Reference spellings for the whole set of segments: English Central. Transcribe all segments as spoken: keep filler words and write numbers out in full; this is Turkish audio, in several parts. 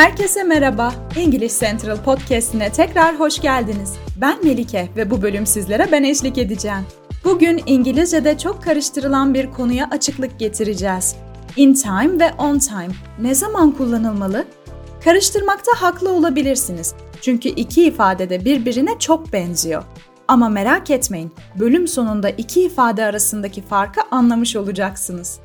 Herkese merhaba, English Central Podcast'ine tekrar hoş geldiniz. Ben Melike ve bu bölüm sizlere ben eşlik edeceğim. Bugün İngilizce'de çok karıştırılan bir konuya açıklık getireceğiz. In time ve on time ne zaman kullanılmalı? Karıştırmakta haklı olabilirsiniz. Çünkü iki ifade de birbirine çok benziyor. Ama merak etmeyin, bölüm sonunda iki ifade arasındaki farkı anlamış olacaksınız.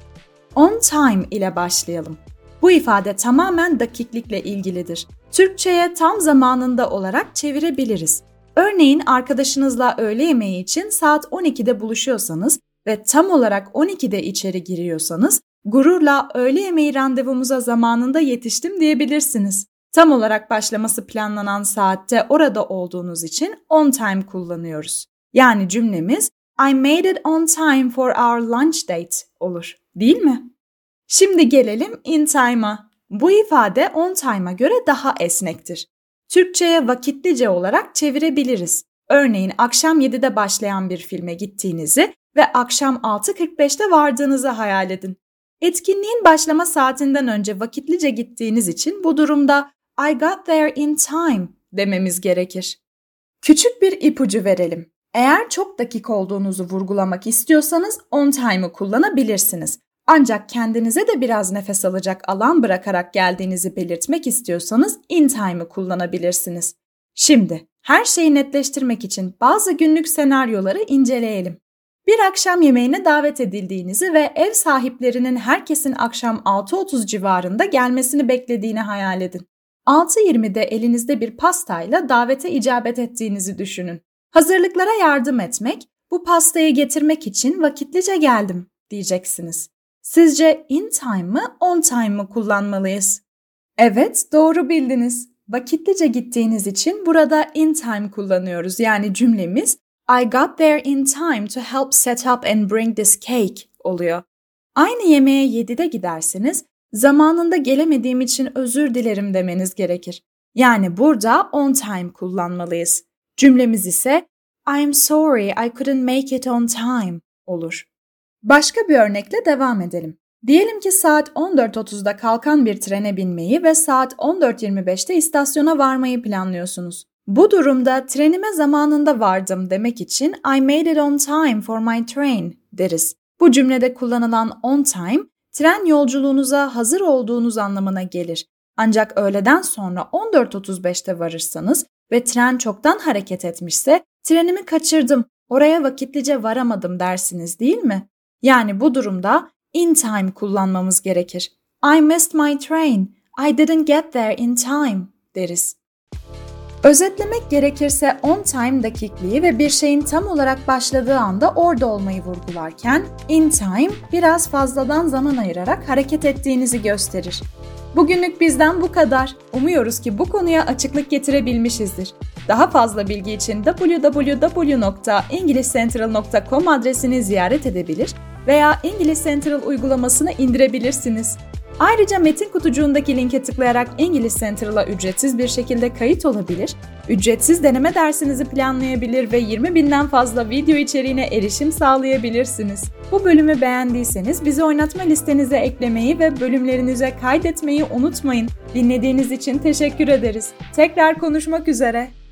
On time ile başlayalım. Bu ifade tamamen dakiklikle ilgilidir. Türkçe'ye tam zamanında olarak çevirebiliriz. Örneğin arkadaşınızla öğle yemeği için saat on ikide buluşuyorsanız ve tam olarak on ikide içeri giriyorsanız, gururla öğle yemeği randevumuza zamanında yetiştim diyebilirsiniz. Tam olarak başlaması planlanan saatte orada olduğunuz için on time kullanıyoruz. Yani cümlemiz I made it on time for our lunch date olur, değil mi? Şimdi gelelim in time'a. Bu ifade on time'a göre daha esnektir. Türkçe'ye vakitlice olarak çevirebiliriz. Örneğin akşam yedide başlayan bir filme gittiğinizi ve akşam altı kırk beşte vardığınızı hayal edin. Etkinliğin başlama saatinden önce vakitlice gittiğiniz için bu durumda I got there in time dememiz gerekir. Küçük bir ipucu verelim. Eğer çok dakik olduğunuzu vurgulamak istiyorsanız on time'ı kullanabilirsiniz. Ancak kendinize de biraz nefes alacak alan bırakarak geldiğinizi belirtmek istiyorsanız in time'ı kullanabilirsiniz. Şimdi her şeyi netleştirmek için bazı günlük senaryoları inceleyelim. Bir akşam yemeğine davet edildiğinizi ve ev sahiplerinin herkesin akşam altı otuz civarında gelmesini beklediğini hayal edin. altı yirmide elinizde bir pastayla davete icabet ettiğinizi düşünün. Hazırlıklara yardım etmek, bu pastayı getirmek için vakitlice geldim diyeceksiniz. Sizce in time mı, on time mı kullanmalıyız? Evet, doğru bildiniz. Vakitlice gittiğiniz için burada in time kullanıyoruz. Yani cümlemiz I got there in time to help set up and bring this cake oluyor. Aynı yemeğe yedide giderseniz zamanında gelemediğim için özür dilerim demeniz gerekir. Yani burada on time kullanmalıyız. Cümlemiz ise I'm sorry I couldn't make it on time olur. Başka bir örnekle devam edelim. Diyelim ki saat on dört otuzda kalkan bir trene binmeyi ve saat on dört yirmi beşte istasyona varmayı planlıyorsunuz. Bu durumda trenime zamanında vardım demek için I made it on time for my train deriz. Bu cümlede kullanılan on time, tren yolculuğunuza hazır olduğunuz anlamına gelir. Ancak öğleden sonra on dört otuz beşte varırsanız ve tren çoktan hareket etmişse trenimi kaçırdım, oraya vakitlice varamadım dersiniz değil mi? Yani bu durumda in time kullanmamız gerekir. I missed my train. I didn't get there in time deriz. Özetlemek gerekirse on time dakikliği ve bir şeyin tam olarak başladığı anda orada olmayı vurgularken in time biraz fazladan zaman ayırarak hareket ettiğinizi gösterir. Bugünlük bizden bu kadar. Umuyoruz ki bu konuya açıklık getirebilmişizdir. Daha fazla bilgi için double-u double-u double-u nokta english central nokta com adresini ziyaret edebilir veya English Central uygulamasını indirebilirsiniz. Ayrıca metin kutucuğundaki linke tıklayarak English Central'a ücretsiz bir şekilde kayıt olabilir, ücretsiz deneme dersinizi planlayabilir ve yirmi binden fazla video içeriğine erişim sağlayabilirsiniz. Bu bölümü beğendiyseniz bizi oynatma listenize eklemeyi ve bölümlerinize kaydetmeyi unutmayın. Dinlediğiniz için teşekkür ederiz. Tekrar konuşmak üzere.